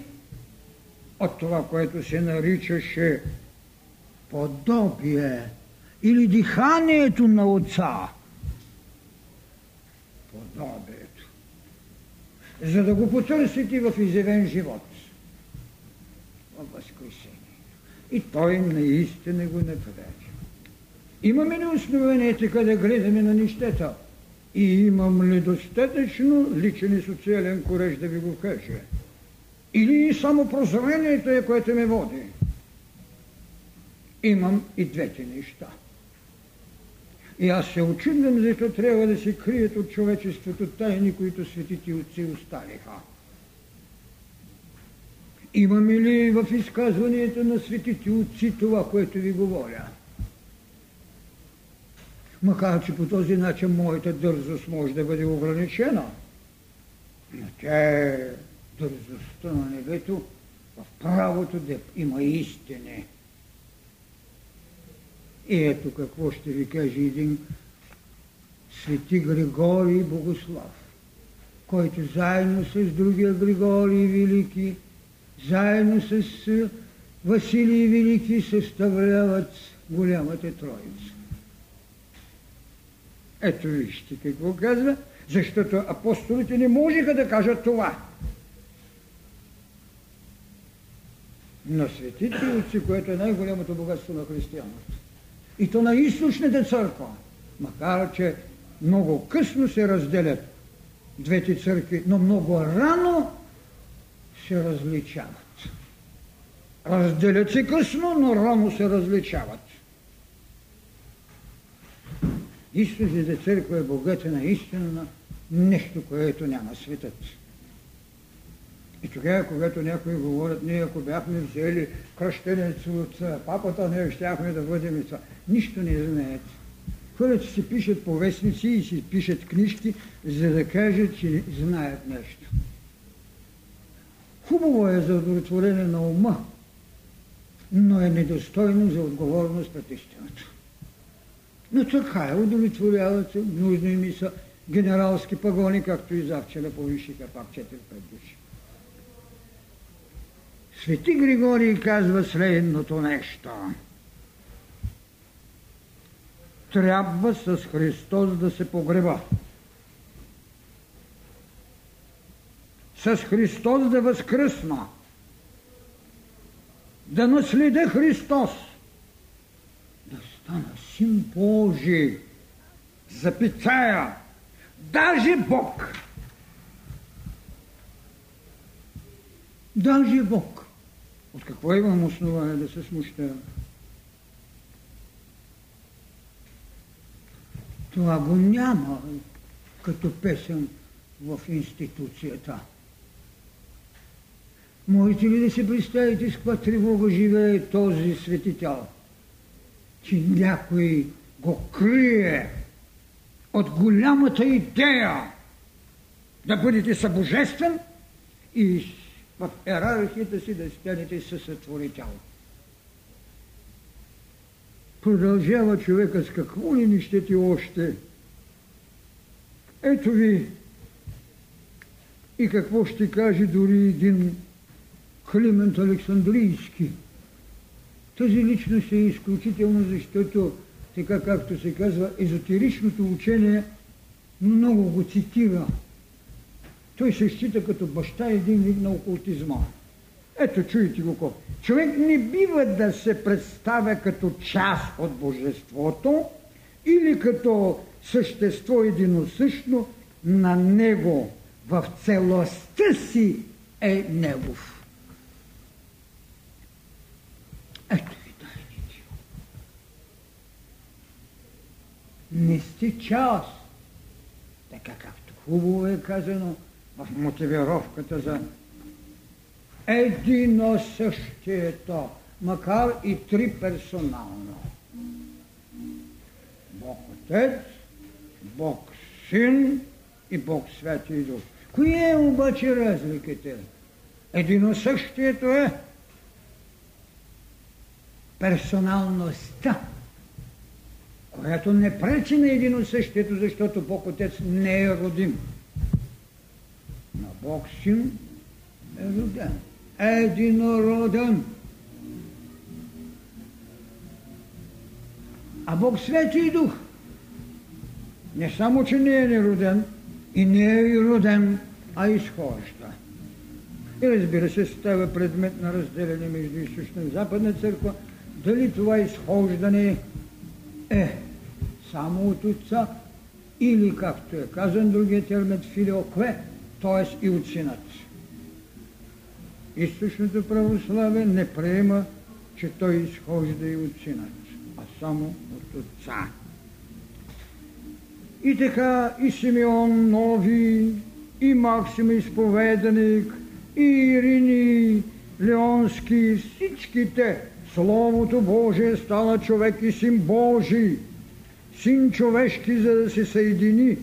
от това, което се наричаше подобие или диханието на Отца. Подобието. За да го потърсите в изявен живот. Във възкресение. И той наистина го направи. Имаме ли основание така да гледаме на нещата? И имам ли достатъчно личен и социален кураж да ви го кажа? Или само прозрението е, което ме води? Имам и двете неща. И аз се очудвам, защото трябва да се крият от човечеството тайни, които светите отци оставиха. Имаме ли в изказванията на светите отци това, което ви говоря? Макар, че по този начин моята дързост може да бъде ограничена, но тя е дързостта на небето в правото да има истини. И ето какво ще ви каже един свети Григорий Богослав, който заедно с другия Григорий Велики, заедно с Василий Велики съставляват голямата троица. Ето вижте какво казва, защото апостолите не можеха да кажат това. Но светите отци, което е най-голямото богатство на християнството, и то на източната църква, макар че много късно се разделят двете църкви, но много рано се различават. Разделят се късно, но рано се различават. Източната църква е богата наистина на нещо, което няма светът. И тогава, когато някои говорят, ние ако бяхме взели кръщенец от папата, ние щяхме да бъдем и това. Нищо не знаят. Хората си пишат повестници и си пишат книжки, за да кажат, че знаят нещо. Хубаво е за удовлетворение на ума, но е недостойно за отговорност пред истината. Но така е, удовлетворяват се, нужни ми са генералски пагони, както и завчера повишиха пак 4-5 души. Свети Григорий казва следното нещо. Трябва с Христос да се погреба. С Христос да възкръсна. Да наследя Христос. Да стана син Божий. Запитая. Даже Бог. Даже Бог. От какво имам основание да се смущавам? Това го няма като песен в институцията. Можете ли да се представите с каква тревога живее този светител? Че някой го крие от голямата идея да бъдете събожествен и в иерархията си да станете съсътворител. Продължава човека с какво ли нищете още. Ето ви и какво ще каже дори един Климент Александрийски. Тази личност е изключителна, защото, така както се казва, езотеричното учение много го цитира. Той се счита като баща един вид на окултизма. Ето, чуете го какво. Човек не бива да се представя като част от Божеството или като същество единосъщно на Него. В целостта си е Негов. Ето ви тайните. Не сте част, така както хубаво е казано в мотивировката за едино същието, макар и три персонално. Бог Отец, Бог Син и Бог Святия Дух. Кои е обаче разликите? Едино същието е персоналността, която не пречи на едино същието, защото Бог Отец не е родим. Но Бог Син е роден. Единороден. А Бог Свети и Дух не само, че не е нероден, и не е роден, а изхожда. И разбира се, става предмет на разделение между източна и западна църква, дали това изхождане е само от Отца, или, както е казан другия термин, филиокве, т.е. и от Синът. Източното православие не приема, че той изхожда и от Синът, а само от Отца. И така и Симеон Нови, и Максим Изповеданик, и Ирини Леонски, всичките. Словото Божие стана човек и Син Божий, Син човешки, за да се съедини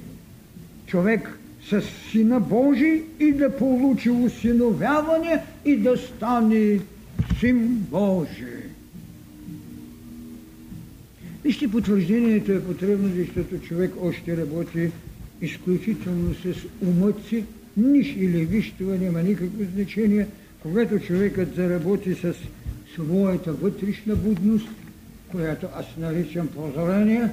човек с Сина Божий и да получи усиновяване и да стане Син Божий. Вижте, потвърждението е потребно, защото човек още работи изключително с умът си, ниш или вищова няма никакво значение. Когато човекът заработи с своята вътрешна будност, която аз наричам прозрение,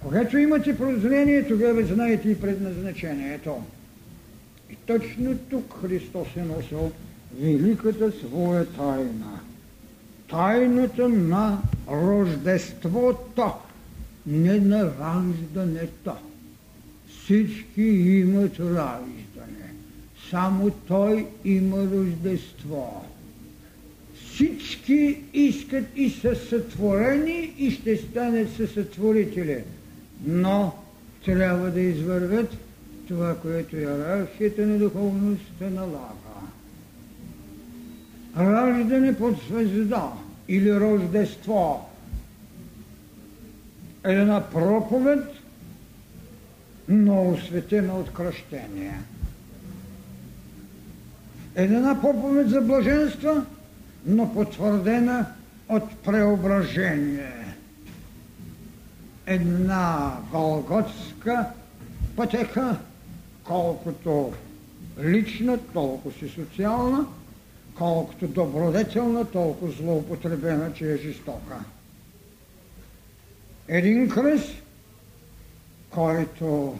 когато имате прозрение, тогава знаете и предназначението. И точно тук Христос е носил великата своя тайна. Тайната на Рождеството, не на раждането. Всички имат раждане. Само Той има Рождество. Всички искат и са сътворени и ще станат съсътворители. Но трябва да извървят това, което иерархията на духовността налага. раждане под звезда или рождество. Една проповед, но осветена от кръщение. Една проповед за блаженство, но потвърдена от преображение. Една голготска пътека, колкото лична, толкова си социална, колкото добродетелна, толкова злоупотребена, че е жестока. Един кръст, който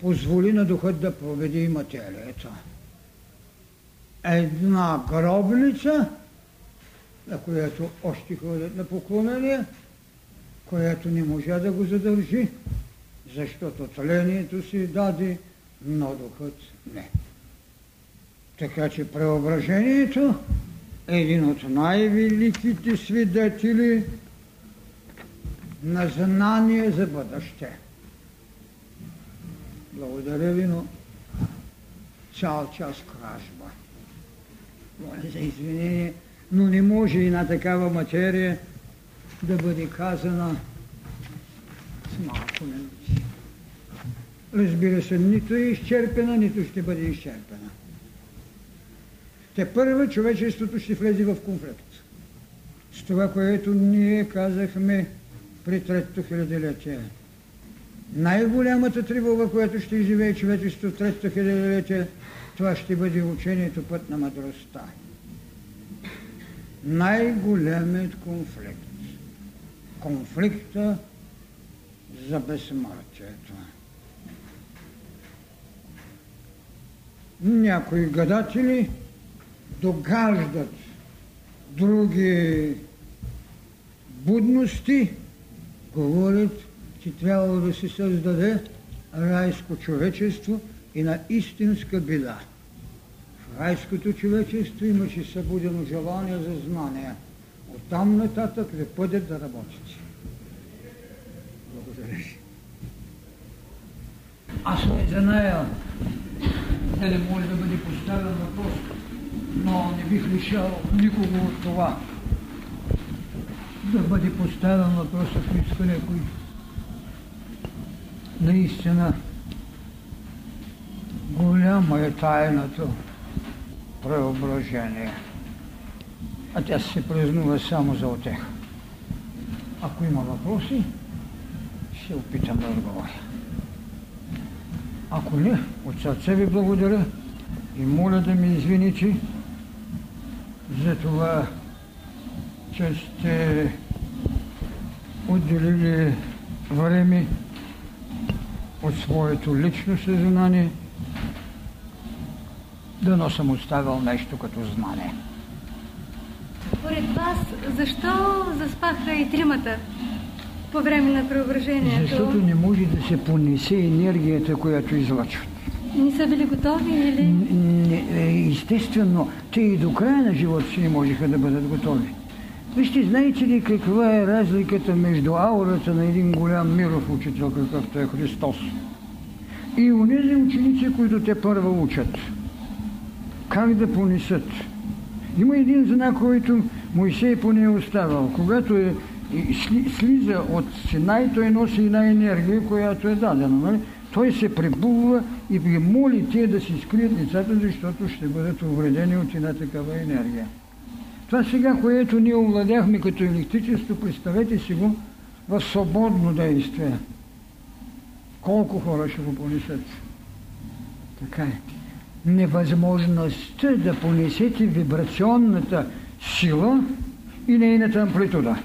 позволи на духът да победи материята. Една гробница, на която още ходят на поклонение, която не можа да го задържи, защото тлението си даде, но духът не. Така че преображението е един от най-великите свидетели на знание за бъдеще. Благодаря ви, но цял час кражба. Моля за извинение, но не може и на такава материя да бъде казана с малко минути. Разбира се, нито е изчерпена, нито ще бъде изчерпена. Тепърва човечеството ще влезе в конфликт с това, което ние казахме при третото хилядолетие. Най-голямата тревога, която ще изживее човечеството в третото хилядолетие, това ще бъде учението Път на мъдростта. Най-големият конфликт. Конфликта за безсмъртието. Някои гадатели догаждат други будности, говорят, че трябва да се създаде райско човечество и на истинска беда. В райското човечество имаше събудено желание за знание. Оттам нататък ви пъдят да работите. Благодаря ви. Аз не зная дали може да бъде поставен въпрос, но не бих лишал никого от това да бъде поставен въпрос, ако иска някой наистина голяма е тайното преображение. А тя се празнува само за отеха. Ако има въпроси, ще опитам да отговоря. Ако не, от сърце ви благодаря и моля да ми извините за това, че сте отделили време от своето лично съзнание, дано съм оставил нещо като знание. Поред вас, защо заспаха и тримата по време на преображението? Защото не може да се понесе енергията, която излъчват. Не са били готови или? Естествено, те и до края на живота си не можеха да бъдат готови. Вижте, знаете ли каква е разликата между аурата на един голям миров учител, какъвто е Христос, и онези ученици, които те първо учат? Как да понесат? Има един знак, който Мойсей поне е оставал. Когато слиза от Синай, той носи една енергия, която е дадена. Не? Той се прибува и ги моли те да си скрият лицата, защото ще бъдат увредени от една такава енергия. Това сега, което ние овладяхме като електричество, представете си го в свободно действие. Колко хора ще го понесат? Така е. Невъзможността да понесете вибрационната сила и нейната амплитуда.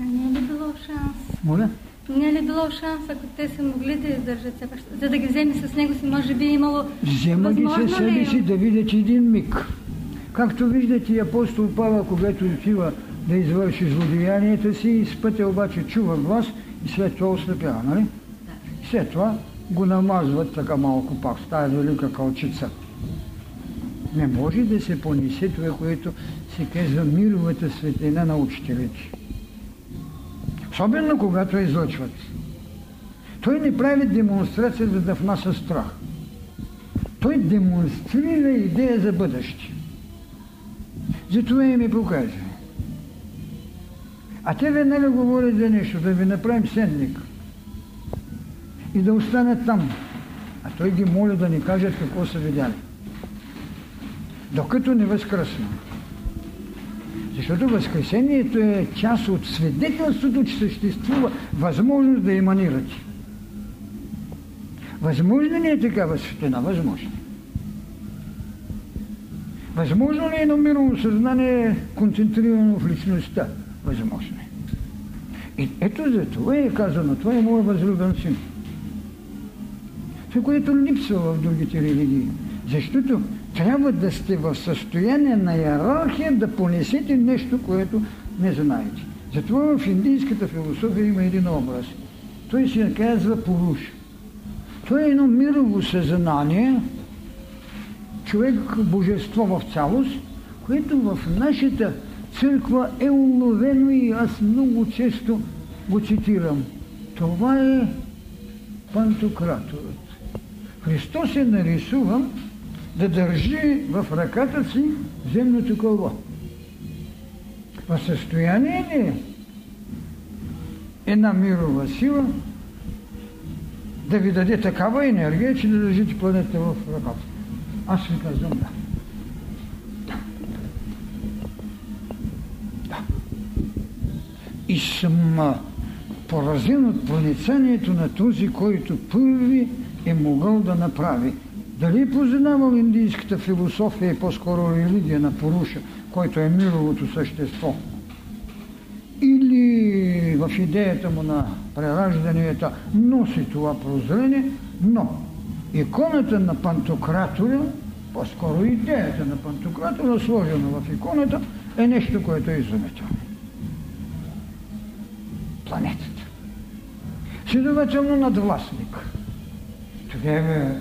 А не е ли било шанс? Моля? Не е ли било шанс, ако те са могли да издържат, за да ги вземе с него си, може би имало възможно ли? Взема ги със себе си да видят един миг. Както виждате, апостол Павел, когато отива да извърши злодеянията си, изпътя обаче чува глас и след това ослепява, нали? Да. След това го намазват така малко пак с тази велика кълчица. Не може да се понесе това, което се казва мировата светлина на учителите. Особено когато излъчват. Той не прави демонстрация, за да внася страх. Той демонстрира идея за бъдеще. Затова и ми показва. А те веднага говорят за нещо, да ви направим седник и да останат там. А той ги моля да ни кажат какво са видяли. Докато не възкръсна. Защото възкресението е част от свидетелството, че съществува възможност да еманирате. Възможно ли е такава светлина? Възможно. Възможно ли е номировано съзнание, концентрирано в личността? Възможно е. И ето за това е казано, това е моят възлюбен син. Това, което липсва в другите религии. Защото трябва да сте в състояние на иерархия да понесете нещо, което не знаете. Затова в индийската философия има един образ. Той се казва Пуруш. Той е едно мирово съзнание, човек-божество в цялост, което в нашата църква е уловено и аз много често го цитирам. Това е Пантократорът. Христос е нарисуван да държи в ръката си земното кълбо. В състояние ли е една мирова сила да ви даде такава енергия, че да държите планета в ръката? Аз ви казвам да. Да. И съм поразен от проницанието на този, който първи е могъл да направи. Дали е познавал индийската философия и по-скоро религия на Пуруша, който е мировото същество? Или в идеята му на прераждането носи това прозрение, но иконата на Пантократора, по-скоро идеята на Пантократора, сложена в иконата, е нещо, което е изумително. Планетата. Следователно надвластник. Това е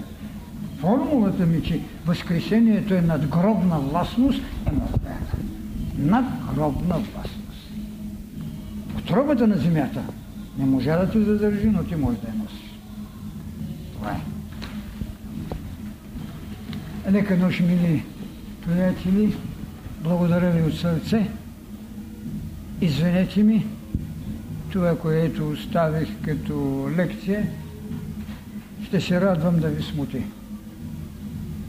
формулата ми, че възкресението е надгробна властност, е надгробна. Надгробна властност. Отробата на земята не може да те задържи, но ти може да я носиш. Това е. Нека нощ, мили приятели, благодаря ви от сърце. Извинете ми това, което оставих като лекция. Ще се радвам да ви смути.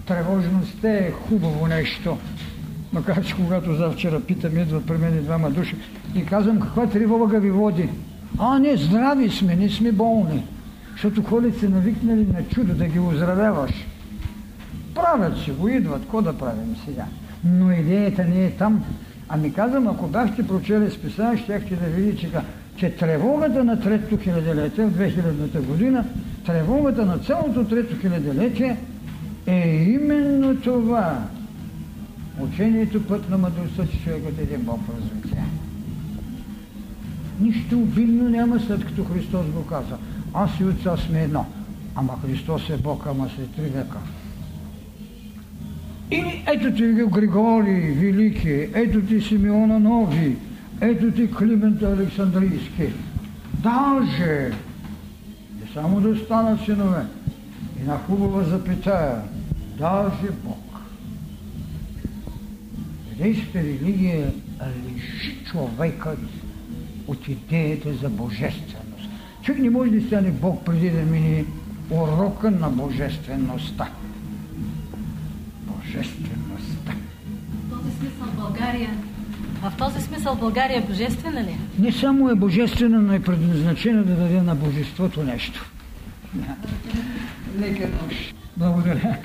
Тревожността е хубаво нещо. Макар че когато завчера питам, идват при мен двама души и казвам, каква тревога ви води? А, не, здрави сме, не сме болни. Защото хората са навикнали на чудо да ги оздравяваш. Правят си го, идват, какво да правим сега? Но идеята не е там. Ами казвам, ако бяхте прочели списание, щяхте да видите, че тревогата на трето хилядолетие, в 2000-та година, тревогата на цялото трето хилядолетие е именно това. Учението път на мъдростта, че човекът е един Бог в развитие. Нищо обидно няма, след като Христос го каза. Аз и Отца сме едно. Ама Христос е Бог, ама след 3 века. Или ето ти Григорий Велики, ето ти Симеона Нови, ето ти Климент Александрийски. Даже не само да станат синове, и на хубава запитая, даже Бог. Еврейската религия лиши човекът от идеята за божественост. Човек не може да стане Бог преди да мине урока на божествеността. Божествеността. В този смисъл България е божествена ли? Не само е божествена, но е предназначена да даде на божеството нещо. Нека нощ. Благодаря.